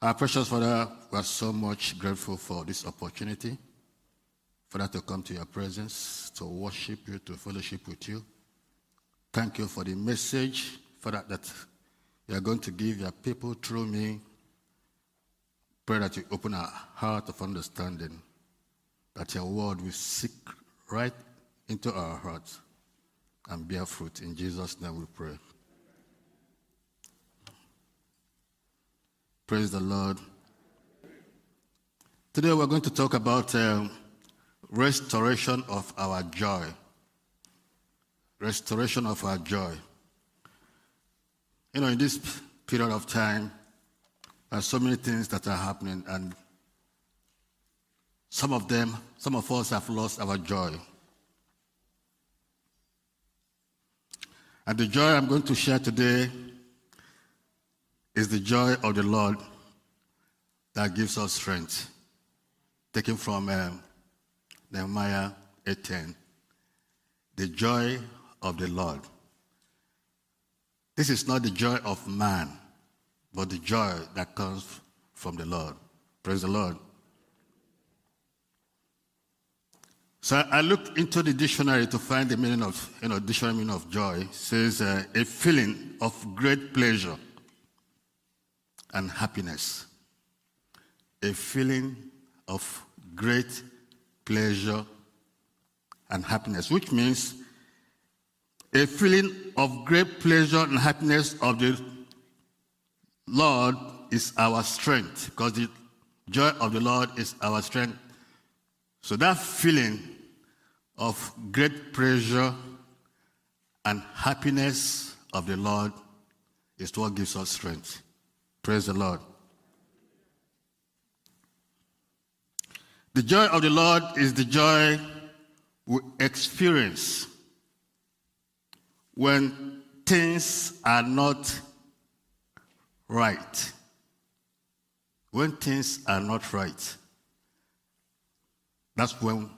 Our precious Father, we are so much grateful for this opportunity, Father, to come to your presence, to worship you, to fellowship with you. Thank you for the message, Father, that you are going to give your people through me. Pray that you open our heart of understanding, that your word will sink right into our hearts and bear fruit. In Jesus' name we pray. Praise the Lord. Today we're going to talk about restoration of our joy. Restoration of our joy. You know, in this period of time, there are so many things that are happening, and some of us have lost our joy. And the joy I'm going to share today is the joy of the Lord that gives us strength. Taken from Nehemiah 8:10. The joy of the Lord. This is not the joy of man, but the joy that comes from the Lord. Praise the Lord. So I looked into the dictionary to find the meaning of, dictionary meaning of joy. It says a feeling of great pleasure and happiness. A feeling of great pleasure and happiness, which means a feeling of great pleasure and happiness of the Lord is our strength, because the joy of the Lord is our strength. So that feeling of great pleasure and happiness of the Lord is what gives us strength. Praise the Lord. The joy of the Lord is the joy we experience when things are not right. When things are not right, that's when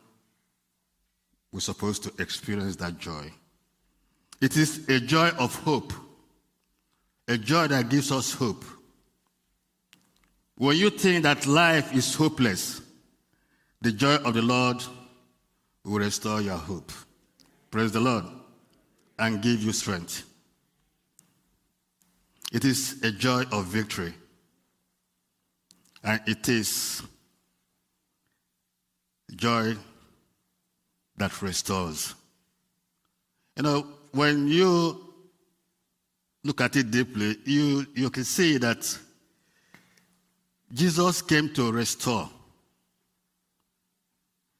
we're supposed to experience that joy. It is a joy of hope, a joy that gives us hope. When you think that life is hopeless, the joy of the Lord will restore your hope. Praise the Lord, and give you strength. It is a joy of victory, and it is joy that restores. You know, when you look at it deeply, you can see that Jesus came to restore,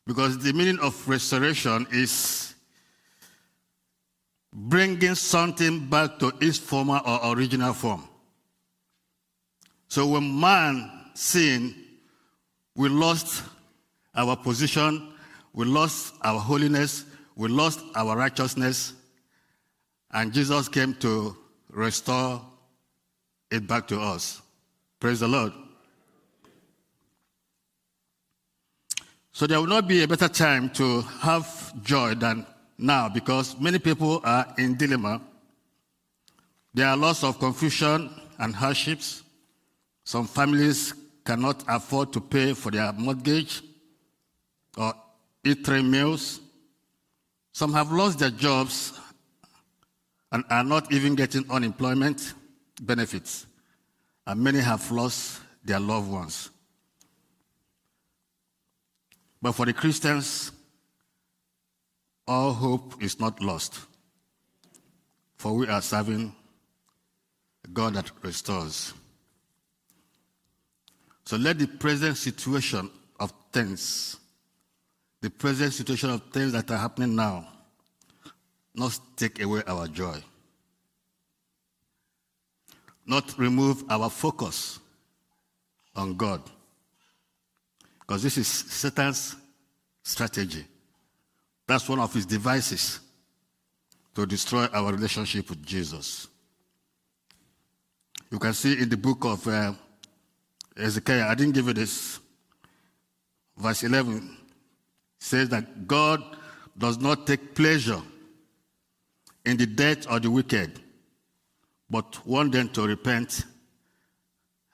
because the meaning of restoration is bringing something back to its former or original form. So when man sinned, we lost our position, we lost our holiness, we lost our righteousness, and Jesus came to restore it back to us. Praise the Lord. So there will not be a better time to have joy than now, because many people are in dilemma. There are lots of confusion and hardships. Some families cannot afford to pay for their mortgage or eat 3 meals. Some have lost their jobs and are not even getting unemployment benefits. And many have lost their loved ones. But for the Christians, all hope is not lost, for we are serving a God that restores. So let the present situation of things, that are happening now, not take away our joy, not remove our focus on God. Because this is Satan's strategy. That's one of his devices to destroy our relationship with Jesus. You can see in the book of Ezekiel, I didn't give you this, verse 11 says that God does not take pleasure in the death of the wicked, but wants them to repent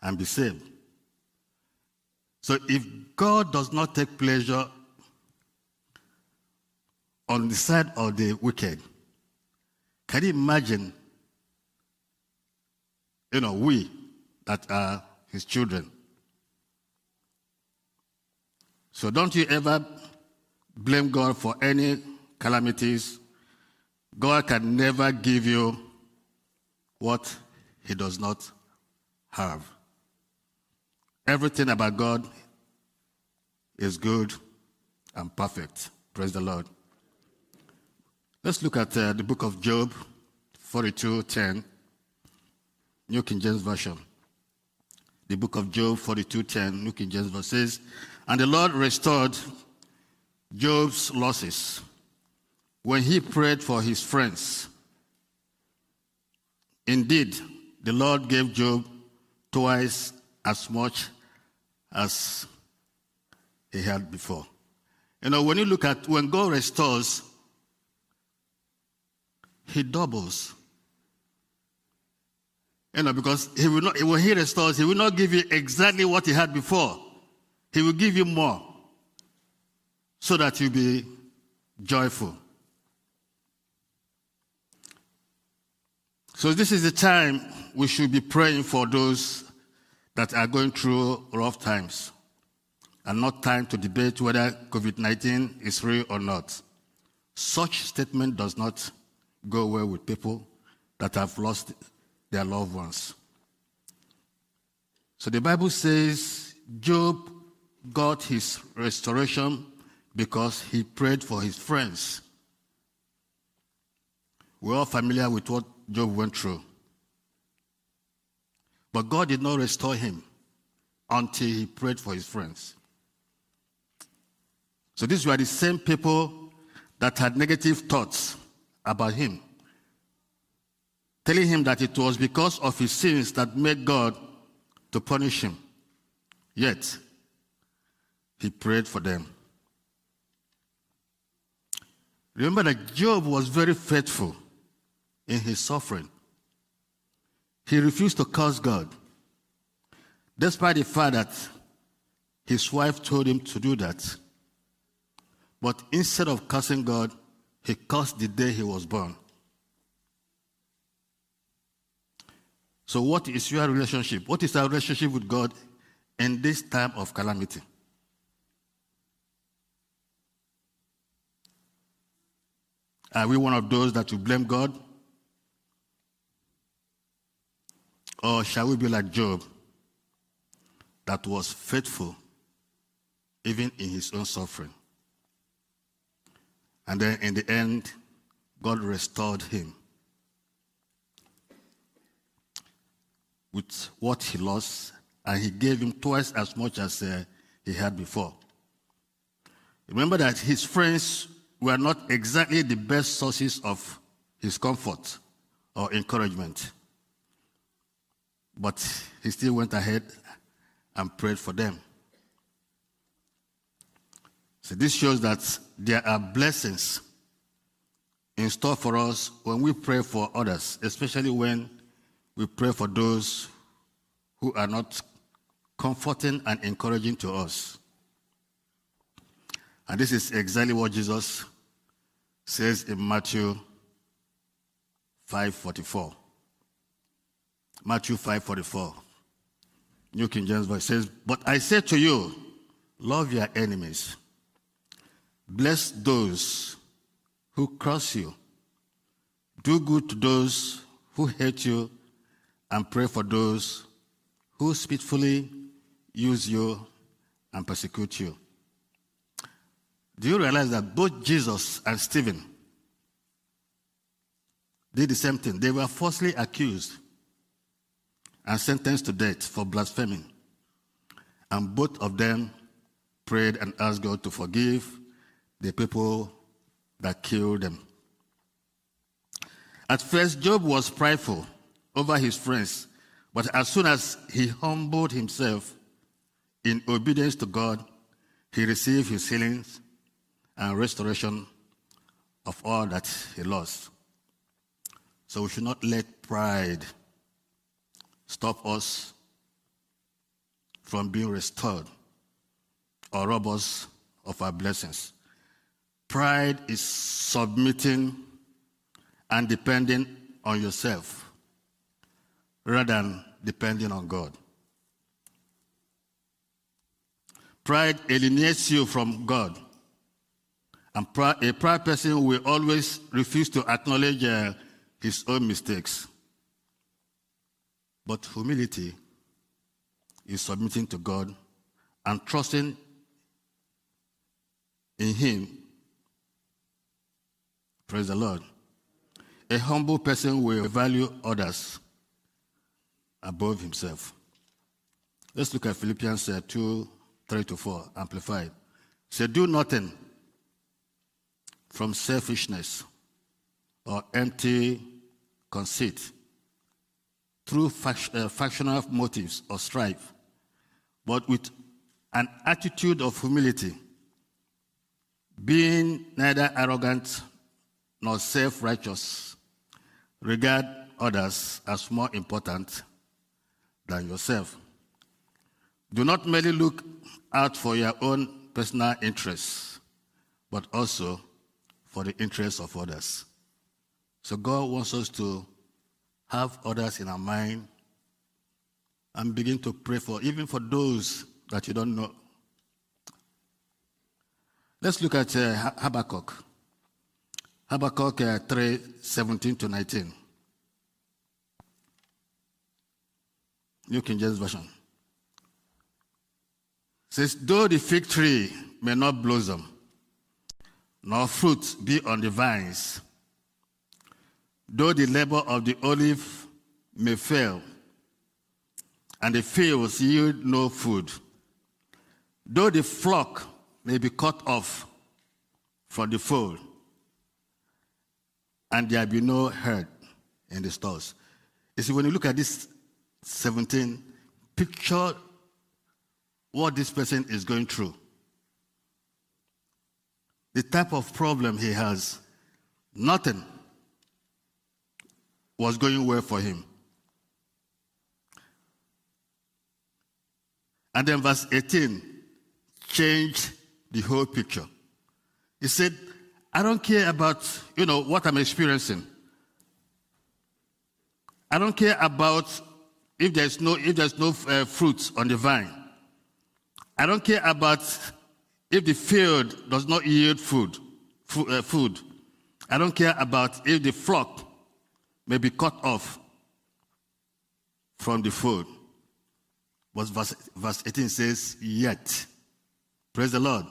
and be saved. So if God does not take pleasure on the side of the wicked, can you imagine, we that are his children? So don't you ever blame God for any calamities. God can never give you what he does not have. Everything about God is good and perfect. Praise the Lord. Let's look at the book of Job 42:10, New King James Version. The book of Job 42:10, New King James Version says, "And the Lord restored Job's losses when he prayed for his friends. Indeed, the Lord gave Job twice as much as he had before." When you look at when God restores, he doubles. Because he will not, when he restores, he will not give you exactly what he had before. He will give you more so that you be joyful. So this is the time we should be praying for those that are going through rough times, and not time to debate whether COVID-19 is real or not. Such statement does not go well with people that have lost their loved ones. So the Bible says Job got his restoration because he prayed for his friends. We're all familiar with what Job went through. But God did not restore him until he prayed for his friends. So these were the same people that had negative thoughts about him, telling him that it was because of his sins that made God to punish him. Yet, he prayed for them. Remember that Job was very faithful in his suffering. He refused to curse God, despite the fact that his wife told him to do that. But instead of cursing God, he cursed the day he was born. So what is your relationship? What is our relationship with God in this time of calamity? Are we one of those that will blame God? Or shall we be like Job, that was faithful even in his own suffering? And then in the end, God restored him with what he lost, and he gave him twice as much as he had before. Remember that his friends were not exactly the best sources of his comfort or encouragement, but he still went ahead and prayed for them. So this shows that there are blessings in store for us when we pray for others, especially when we pray for those who are not comforting and encouraging to us. And this is exactly what Jesus says in Matthew 5:44. Matthew 5:44, New King James Version says, "But I say to you, love your enemies. Bless those who curse you. Do good to those who hate you, and pray for those who spitefully use you and persecute you." Do you realize that both Jesus and Stephen did the same thing? They were falsely accused and sentenced to death for blaspheming. And both of them prayed and asked God to forgive the people that killed them. At first, Job was prideful over his friends, but as soon as he humbled himself in obedience to God, he received his healings and restoration of all that he lost. So we should not let pride stop us from being restored or rob us of our blessings. Pride is submitting and depending on yourself rather than depending on God. Pride alienates you from God. And a proud person will always refuse to acknowledge his own mistakes. But humility is submitting to God and trusting in Him. Praise the Lord. A humble person will value others above himself. Let's look at Philippians 2:3-4, amplified. Say, do nothing from selfishness or empty conceit, through factional motives or strife, but with an attitude of humility, being neither arrogant nor self-righteous, regard others as more important than yourself. Do not merely look out for your own personal interests, but also for the interests of others. So God wants us to have others in our mind and begin to pray for, even for those that you don't know. Let's look at Habakkuk. Habakkuk 3:17-19. New King James Version. It says, though the fig tree may not blossom, nor fruit be on the vines, though the labor of the olive may fail, and the fields yield no food, though the flock may be cut off from the fold, and there be no herd in the stalls. You see, when you look at this 17, picture what this person is going through. The type of problem he has, nothing was going well for him. And then verse 18 changed the whole picture. He said, I don't care about, what I'm experiencing. I don't care about if there's no fruit on the vine. I don't care about if the field does not yield food, I don't care about if the flock may be cut off from the fold. But verse 18 says, yet. Praise the Lord.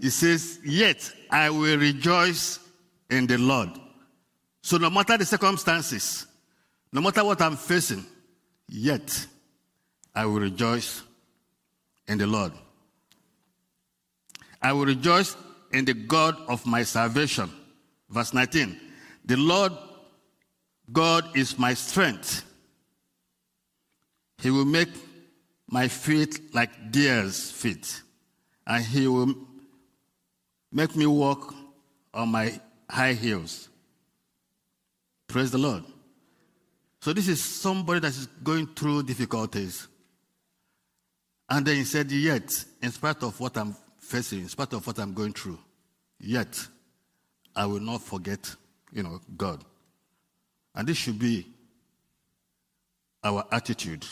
It says, yet I will rejoice in the Lord. So no matter the circumstances, no matter what I'm facing, yet I will rejoice in the Lord. I will rejoice in the God of my salvation. Verse 19. The Lord God is my strength. He will make my feet like deer's feet, and He will make me walk on my high heels. Praise the Lord. So this is somebody that is going through difficulties. And then he said, yet, in spite of what I'm facing, in spite of what I'm going through, yet I will not forget, God. And this should be our attitude.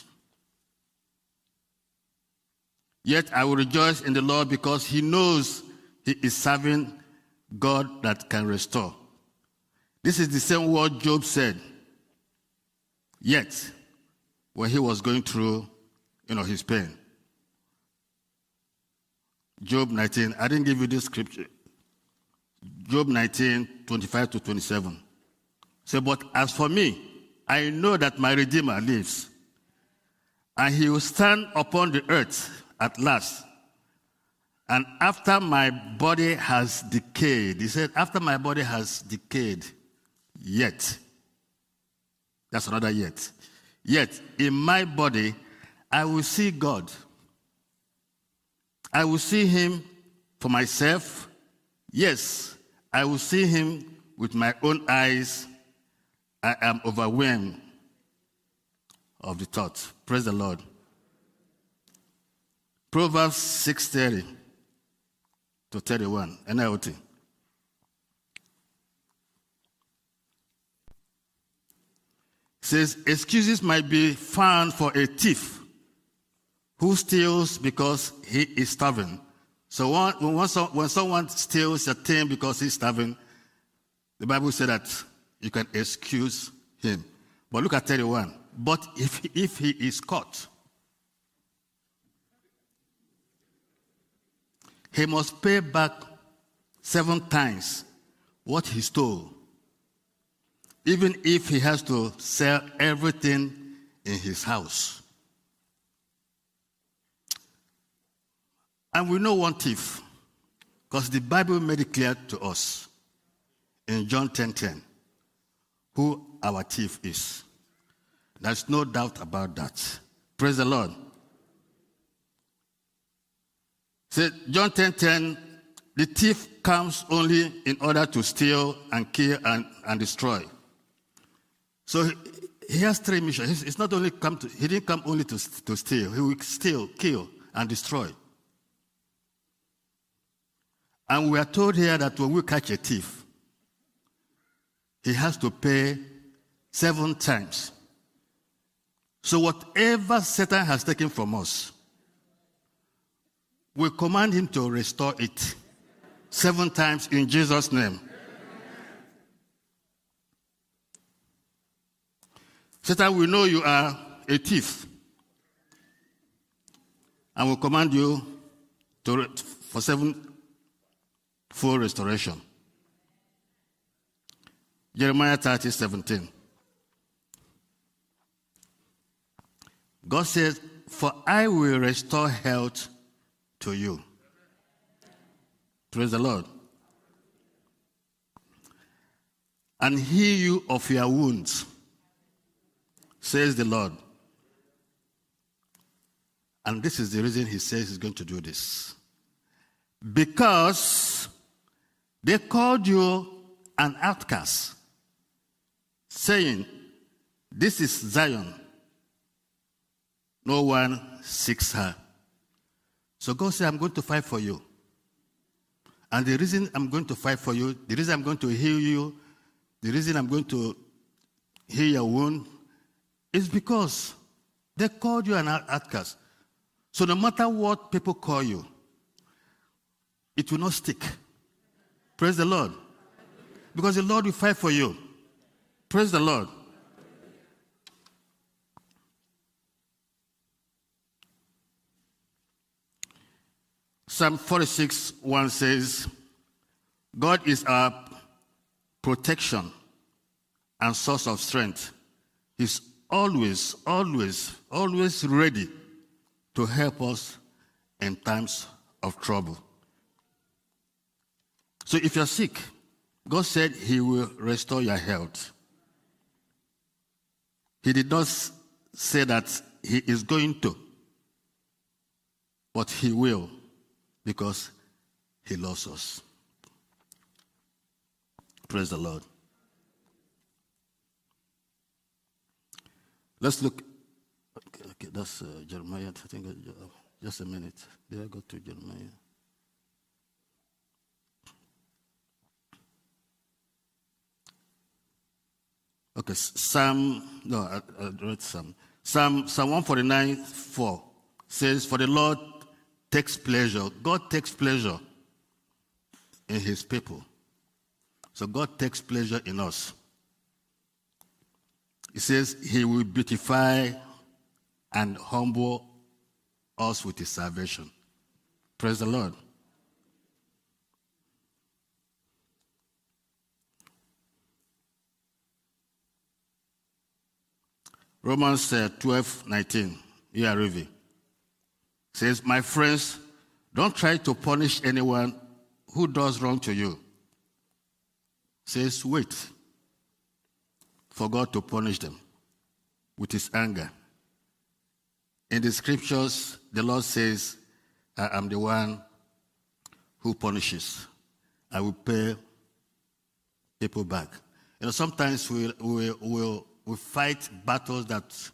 Yet I will rejoice in the Lord, because he knows he is serving God that can restore. This is the same word Job said, yet, when he was going through, his pain. Job 19, I didn't give you this scripture. Job 19:25-27. So, but as for me, I know that my Redeemer lives, and he will stand upon the earth at last. And after my body has decayed, he said, after my body has decayed, yet. That's another yet. Yet, in my body, I will see God. I will see him for myself. Yes, I will see him with my own eyes. I am overwhelmed of the thought. Praise the Lord. Proverbs 6:30 to 31, NLT. Says, excuses might be found for a thief who steals because he is starving. So when someone steals a thing because he's starving, the Bible says that you can excuse him. But look at 31. But if he is caught, he must pay back 7 times what he stole, even if he has to sell everything in his house. And we know one thief, because the Bible made it clear to us in John 10:10 who our thief is. There's no doubt about that. Praise the Lord. So John 10:10, the thief comes only in order to steal and kill and destroy. So he has 3 missions. It's not only he didn't come only to steal. He will steal, kill, and destroy. And we are told here that when we catch a thief, he has to pay 7 times. So whatever Satan has taken from us, we command him to restore it 7 times in Jesus' name. Amen. Satan, we know you are a thief, and we command you for 7-fold restoration. Jeremiah 30:17. God says, "For I will restore health to you." Praise the Lord. "And heal you of your wounds, says the Lord." And this is the reason he says he's going to do this. "Because they called you an outcast, saying, 'This is Zion. No one seeks her.'" So God said, "I'm going to fight for you. And the reason I'm going to fight for you, the reason I'm going to heal you, the reason I'm going to heal your wound, is because they called you an outcast." So no matter what people call you, it will not stick. Praise the Lord. Because the Lord will fight for you. Praise the Lord. Psalm 46:1 says, "God is our protection and source of strength. He's always, always, always ready to help us in times of trouble." So if you're sick, God said he will restore your health. He did not say that he is going to, but he will. Because he loves us. Praise the Lord. Let's look. Okay, that's Jeremiah. I think just a minute. Did I go to Jeremiah? Okay, Psalm. No, I read Psalm. Psalm 149:4 says, "For the Lord takes pleasure." God takes pleasure in his people. So God takes pleasure in us. He says he will beautify and humble us with his salvation. Praise the Lord. Romans 12:19, ERV. Says, "My friends, don't try to punish anyone who does wrong to you." Says, "Wait for God to punish them with his anger." In the scriptures, the Lord says, "I am the one who punishes. I will pay people back." You know, sometimes we fight battles that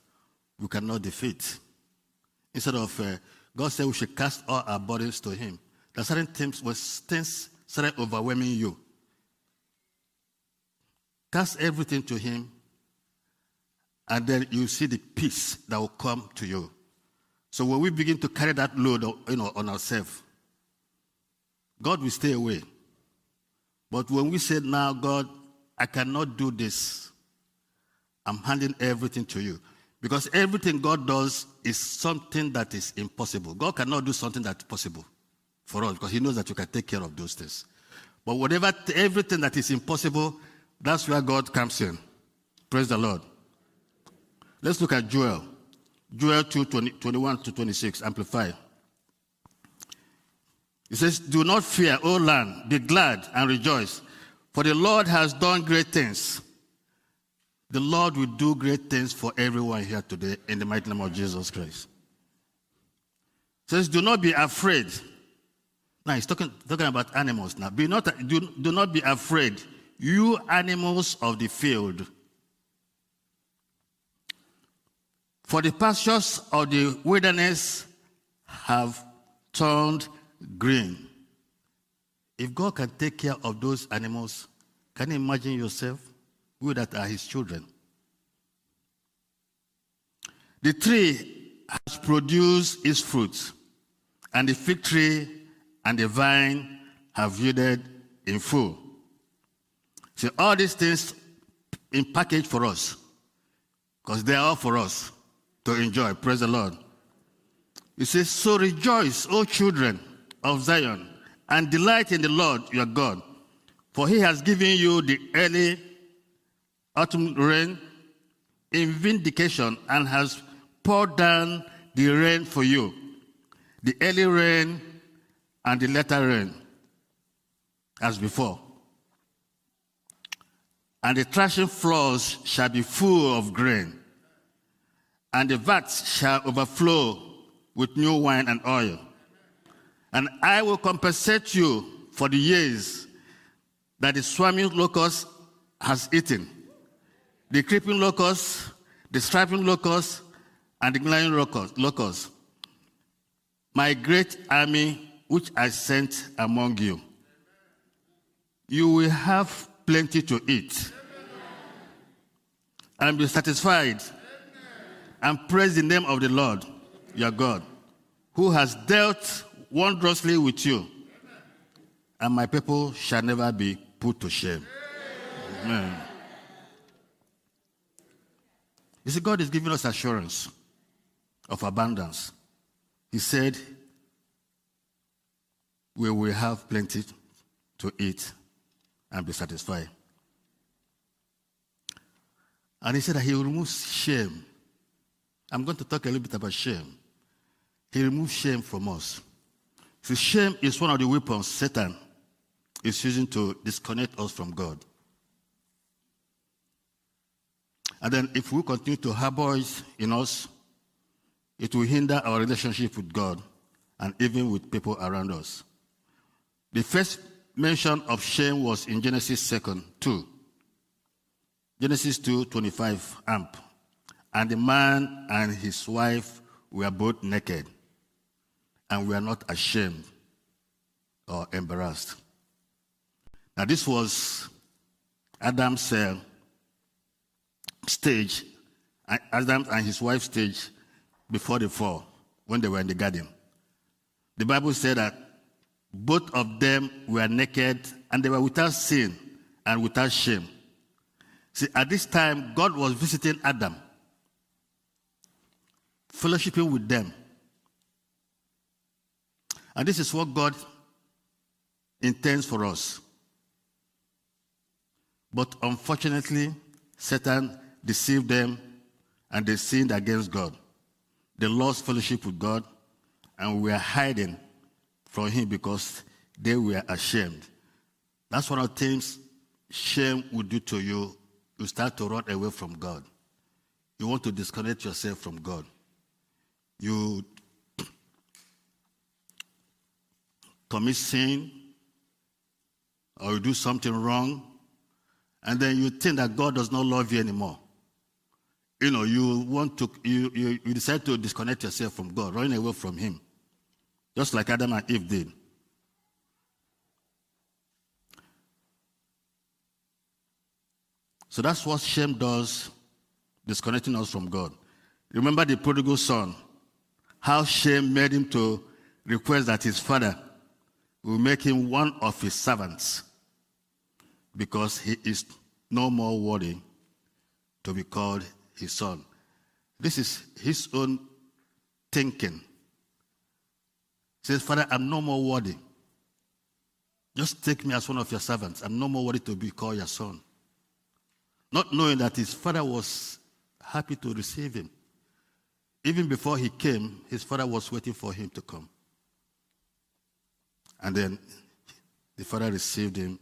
we cannot defeat. Instead of God said we should cast all our burdens to him. There are certain things when things started overwhelming you. Cast everything to him, and then you see the peace that will come to you. So when we begin to carry that load on ourselves, God will stay away. But when we say, now, God, I cannot do this, I'm handing everything to you. Because everything God does is something that is impossible. God cannot do something that's possible for us, because he knows that you can take care of those things. But whatever, everything that is impossible, that's where God comes in. Praise the Lord. Let's look at Joel. Joel 2:21 to 26, Amplify. It says, do not fear, O land, be glad and rejoice, for the Lord has done great things. The Lord will do great things for everyone here today in the mighty name of Jesus Christ. It says, do not be afraid. Now he's talking about animals now. Do not be afraid, you animals of the field. For the pastures of the wilderness have turned green. If God can take care of those animals, can you imagine yourself? We that are his children. The tree has produced its fruits, and the fig tree and the vine have yielded in full. So all these things in package for us, because they are all for us to enjoy. Praise the Lord. It says, so rejoice, O children of Zion, and delight in the Lord your God, for he has given you the early autumn rain in vindication, and has poured down the rain for you, the early rain and the latter rain, as before. And the threshing floors shall be full of grain, and the vats shall overflow with new wine and oil. And I will compensate you for the years that the swarming locust has eaten, the creeping locust, the striping locust, and the gnawing locust, my great army which I sent among you. You will have plenty to eat, amen, and be satisfied, amen, and praise the name of the Lord, amen, your God, who has dealt wondrously with you, amen, and my people shall never be put to shame. Amen. Amen. You see, God is giving us assurance of abundance. He said, we will have plenty to eat and be satisfied. And he said that he will remove shame. I'm going to talk a little bit about shame. He removes shame from us. See, shame is one of the weapons Satan is using to disconnect us from God. And then if we continue to harbor it in us, it will hinder our relationship with God and even with people around us. The first mention of shame was in Genesis 2. Genesis 2:25, Amp. And the man and his wife were both naked, and were not ashamed or embarrassed. Now this was Adam's stage, Adam and his wife stage before the fall, when they were in the garden. The Bible said that both of them were naked, and they were without sin and without shame. See, at this time, God was visiting Adam, fellowshipping with them. And this is what God intends for us. But unfortunately, Satan deceived them, and they sinned against God. They lost fellowship with God, and were hiding from him because they were ashamed. That's one of the things shame will do to you. You start to run away from God. You want to disconnect yourself from God. You commit sin, or you do something wrong, and then you think that God does not love you anymore. You decide to disconnect yourself from God, running away from him. just like Adam and Eve did. So that's what shame does, disconnecting us from God. Remember the prodigal son, how shame made him to request that his father will make him one of his servants because he is no more worthy to be called his son. This is his own thinking. He says, Father, I'm no more worthy. Just take me as one of your servants. I'm no more worthy to be called your son. Not knowing that his father was happy to receive him. Even before he came, his father was waiting for him to come. And then the father received him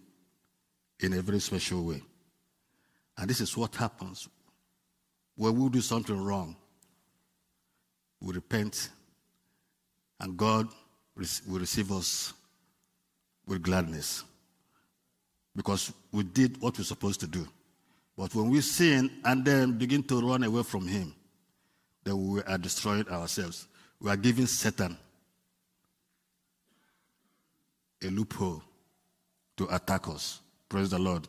in a very special way. And this is what happens when we do something wrong. We repent, and God will receive us with gladness because we did what we're supposed to do. But when we sin and then begin to run away from him, then we are destroying ourselves. We are giving Satan a loophole to attack us. Praise the Lord.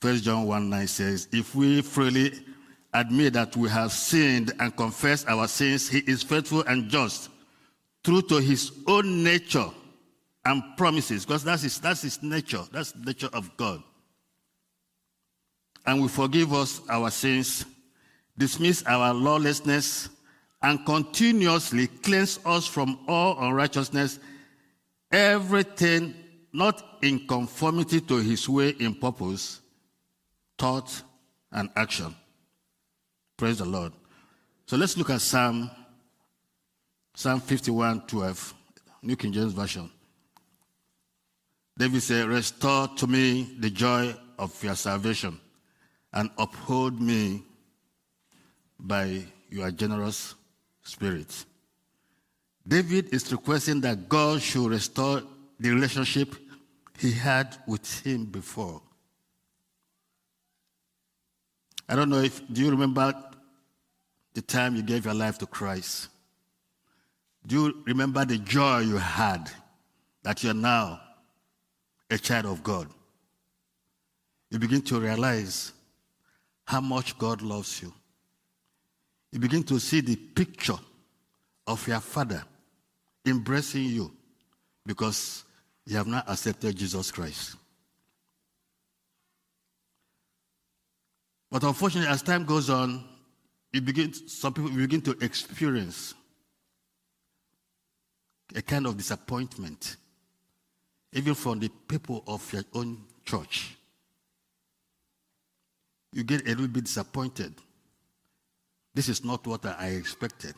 First John 1:9 says, if we freely admit that we have sinned and confess our sins, he is faithful and just, true to his own nature and promises, because that's his nature. That's the nature of God. And will forgive us our sins, dismiss our lawlessness, and continuously cleanse us from all unrighteousness, everything not in conformity to his way in purpose, thought, and action. Praise the Lord. So let's look at Psalm 51:12, New King James Version. David said, restore to me the joy of your salvation and uphold me by your generous spirit. David is requesting that God should restore the relationship he had with him before. I don't know if, do you remember the time you gave your life to Christ? Do you remember the joy you had that you're now a child of God? You begin to realize how much God loves you. You begin to see the picture of your Father embracing you because you have not accepted Jesus Christ. But unfortunately, as time goes on, some people begin to experience a kind of disappointment, even from the people of your own church. You get a little bit disappointed. This is not what I expected.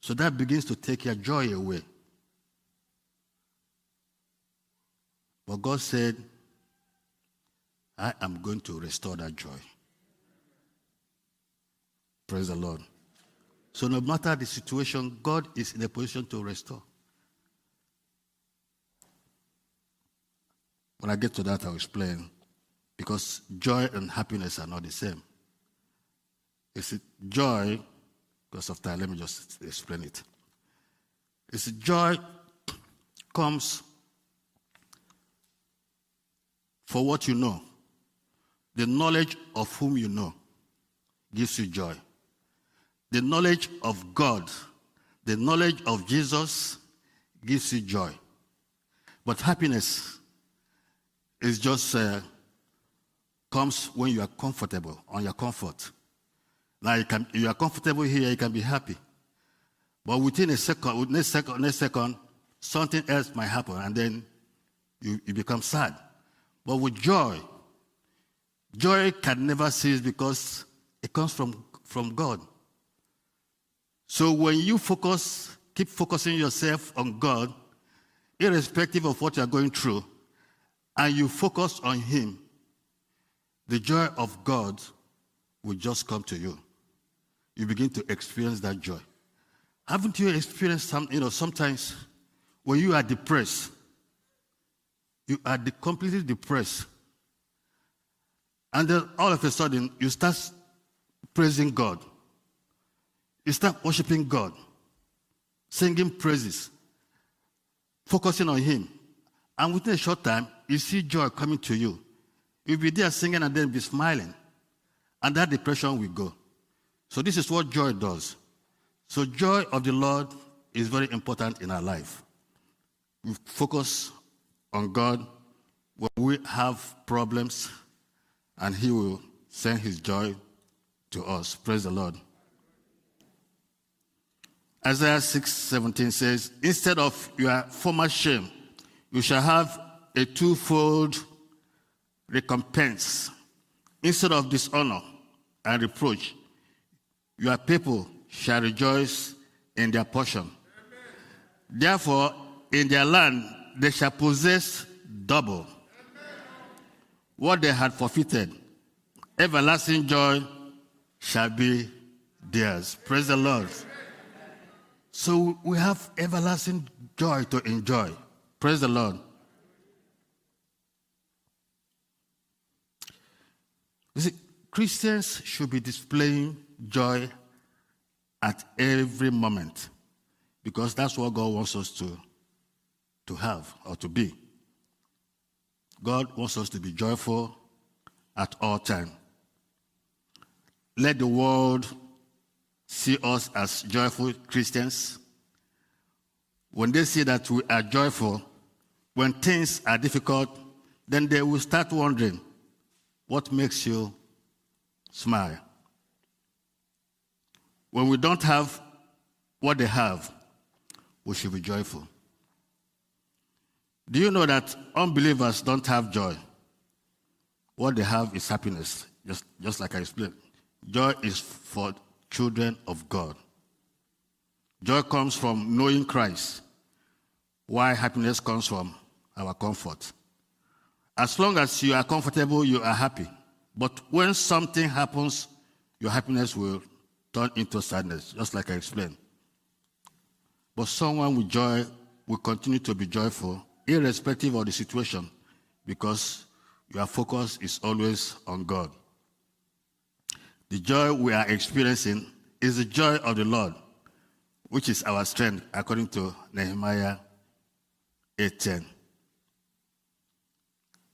So that begins to take your joy away. But God said, I am going to restore that joy. Praise the Lord. So no matter the situation, God is in a position to restore. When I get to that, I'll explain. Because joy and happiness are not the same. It's joy, because of time, let me just explain it. It's joy comes for what you know. The knowledge of whom you know gives you joy. The knowledge of God, the knowledge of Jesus gives you joy. But happiness is just... comes when you are comfortable, on your comfort. Now you are comfortable here, you can be happy. But within a second, next second, something else might happen, and then you become sad. But with joy, joy can never cease because it comes from God. So when you focus, keep focusing yourself on God, irrespective of what you are going through, and you focus on him, the joy of God will just come to you. You begin to experience that joy. Haven't you experienced sometimes when you are depressed, you are completely depressed, and then all of a sudden you start praising God. is start worshiping God, singing praises, focusing on Him. And within a short time, you see joy coming to you. You'll be there singing and then be smiling. And that depression will go. So this is what joy does. So joy of the Lord is very important in our life. We focus on God when we have problems, and He will send His joy to us. Praise the Lord. Isaiah 6:17 says, instead of your former shame, you shall have a twofold recompense. Instead of dishonor and reproach, your people shall rejoice in their portion. Amen. Therefore, in their land they shall possess double. Amen. What they had forfeited, everlasting joy shall be theirs. Praise the Lord. So we have everlasting joy to enjoy. Praise the Lord. You see, Christians should be displaying joy at every moment, because that's what God wants us to have or to be. God wants us to be joyful at all times. Let the world see us as joyful Christians. When they see that we are joyful, when things are difficult, then they will start wondering, what makes you smile? When we don't have what they have, we should be joyful. Do you know that unbelievers don't have joy? What they have is happiness, just like I explained. Joy is for children of God. Joy comes from knowing Christ, while happiness comes from our comfort. As long as you are comfortable, you are happy. But when something happens, your happiness will turn into sadness, just like I explained. But someone with joy will continue to be joyful, irrespective of the situation, because your focus is always on God. The joy we are experiencing is the joy of the Lord, which is our strength, according to Nehemiah 8:10.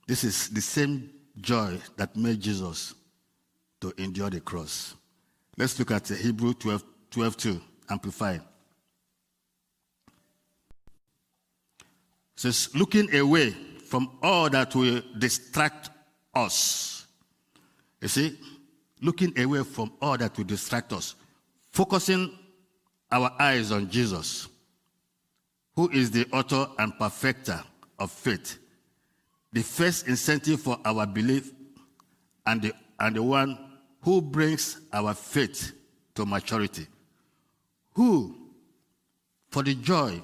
This is the same joy that made Jesus to endure the cross. Let's look at Hebrews 12:2, Amplified. It says, looking away from all that will distract us. You see, looking away from all that will distract us. Focusing our eyes on Jesus, who is the author and perfecter of faith, the first incentive for our belief, and the one who brings our faith to maturity, who, for the joy,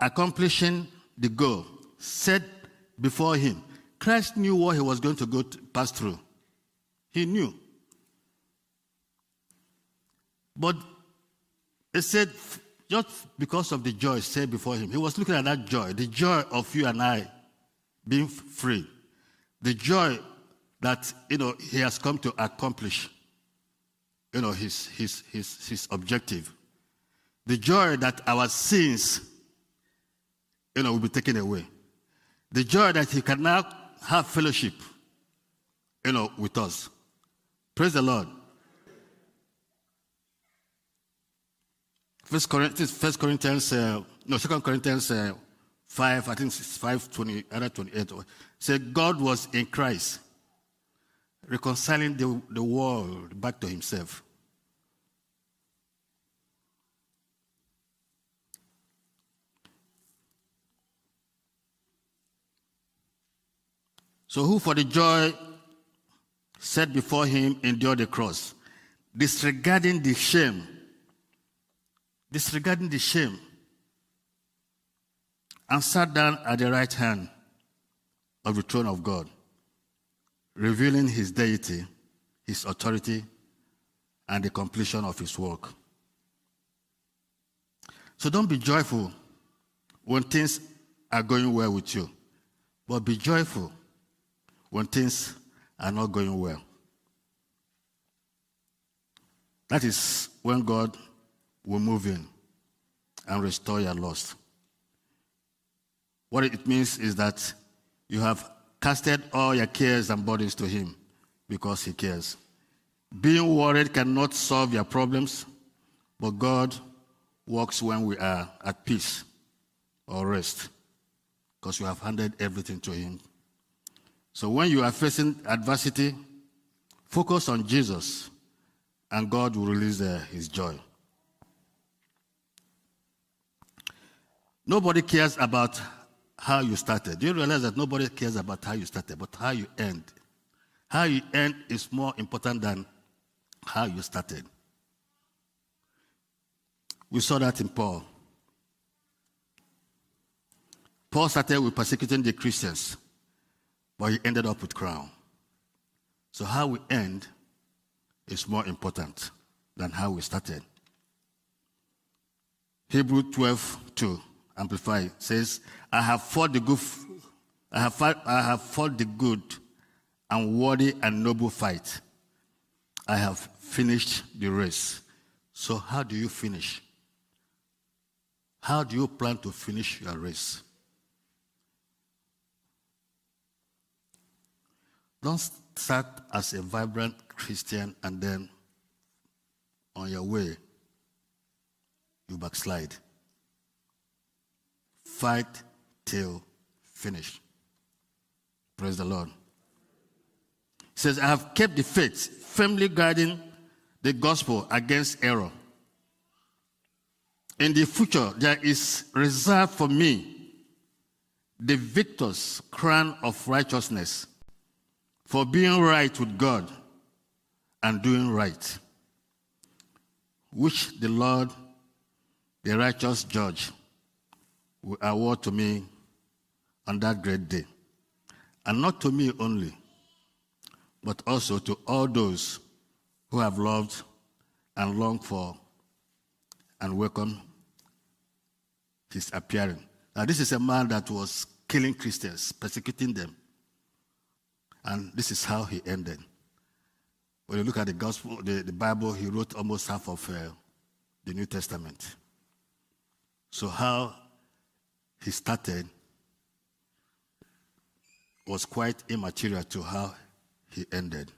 accomplishing the goal set before him. Christ knew what he was going to pass through. He knew. But it said, just because of the joy set before him, he was looking at that joy, the joy of you and I being free, the joy that, he has come to accomplish, his objective, the joy that our sins, will be taken away, the joy that he can now have fellowship, with us. Praise the Lord. Second Corinthians 5, I think it's 5:28. Said, God was in Christ, reconciling the world back to himself. So who for the joy set before him endured the cross, disregarding the shame, and sat down at the right hand of the throne of God, revealing his deity, his authority, and the completion of his work. So don't be joyful when things are going well with you, but be joyful when things are not going well. That is when God will move in and restore your lost. What it means is that you have casted all your cares and burdens to him because he cares. Being worried cannot solve your problems, but God works when we are at peace or rest because you have handed everything to him. So when you are facing adversity, focus on Jesus and God will release his joy. Nobody cares about how you started. Do you realize that nobody cares about how you started, but how you end? How you end is more important than how you started. We saw that in Paul. Paul started with persecuting the Christians, but he ended up with crown. So how we end is more important than how we started. Hebrews 12:2, Amplified, says, I have fought the good and worthy and noble fight. I have finished the race. So how do you finish? How do you plan to finish your race? Don't start as a vibrant Christian and then on your way, you backslide. Fight till finish. Praise the Lord. It says, I have kept the faith, firmly guarding the gospel against error. In the future, there is reserved for me the victor's crown of righteousness, for being right with God and doing right, which the Lord, the righteous judge, will award to me on that great day. And not to me only, but also to all those who have loved and longed for and welcomed his appearing. Now, this is a man that was killing Christians, persecuting them. And this is how he ended. When you look at the gospel, the Bible, he wrote almost half of the New Testament. So how he started was quite immaterial to how he ended.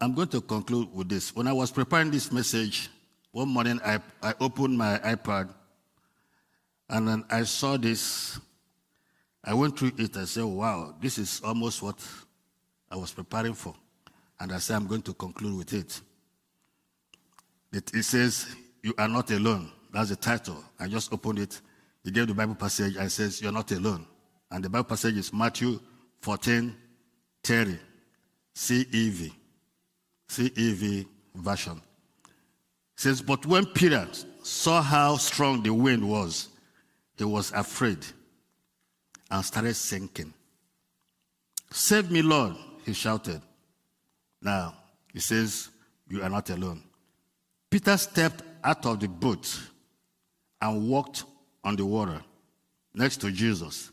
I'm going to conclude with this. When I was preparing this message, one morning I opened my iPad and then I saw this. I went through it and said, wow, this is almost what I was preparing for. And I said, I'm going to conclude with it. It says, you are not alone. That's the title. I just opened it. He gave the Bible passage and says, you're not alone. And the Bible passage is Matthew 14:30, CEV. CEV version. It says, but when Peter saw how strong the wind was, he was afraid and started sinking. Save me, Lord, he shouted. Now, he says, you are not alone. Peter stepped out of the boat and walked on the water next to Jesus.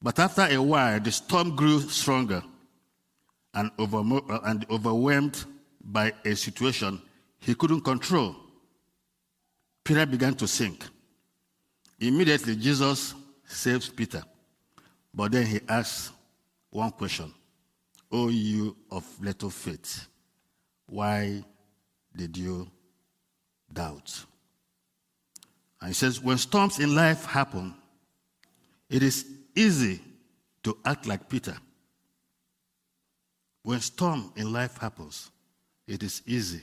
But after a while, the storm grew stronger and overwhelmed by a situation he couldn't control. Peter began to sink. Immediately, Jesus saves Peter. But then he asks one question. O you of little faith, why did you doubt? And he says, when storms in life happen, it is easy to act like Peter. When storm in life happens, it is easy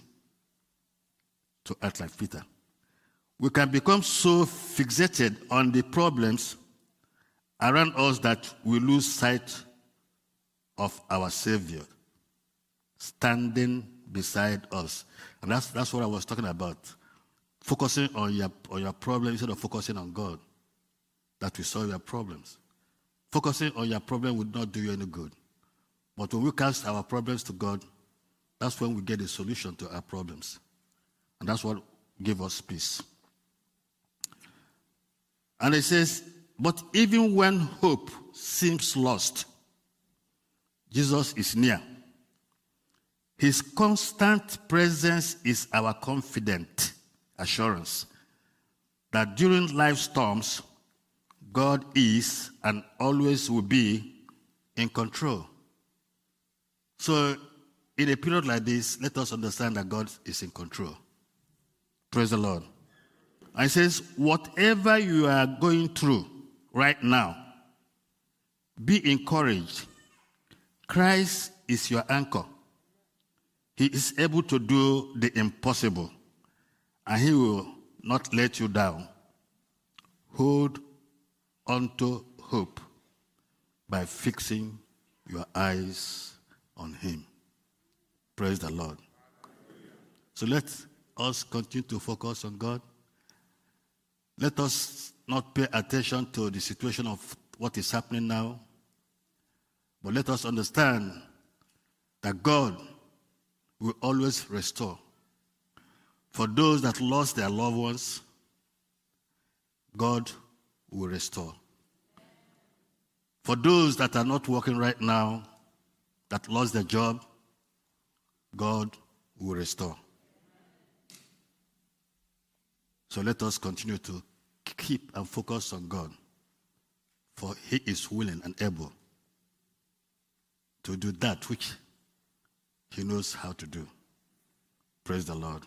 to act like Peter. We can become so fixated on the problems around us that we lose sight of our Savior standing beside us. And that's what I was talking about. Focusing on your problem instead of focusing on God, that will solve your problems. Focusing on your problem would not do you any good. But when we cast our problems to God, that's when we get a solution to our problems. And that's what gives us peace. And it says, but even when hope seems lost, Jesus is near. His constant presence is our confident assurance that during life storms, God is and always will be in control. So in a period like this, let us understand that God is in control. Praise the Lord. And it says, whatever you are going through right now, be encouraged. Christ is your anchor. He is able to do the impossible, and he will not let you down. Hold onto hope by fixing your eyes on him. Praise the Lord. So let us continue to focus on God. Let us not pay attention to the situation of what is happening now, but let us understand that God will always restore. For those that lost their loved ones, God will restore. For those that are not working right now, that lost their job, God will restore. So let us continue to keep and focus on God, for he is willing and able to do that which he knows how to do. Praise the Lord.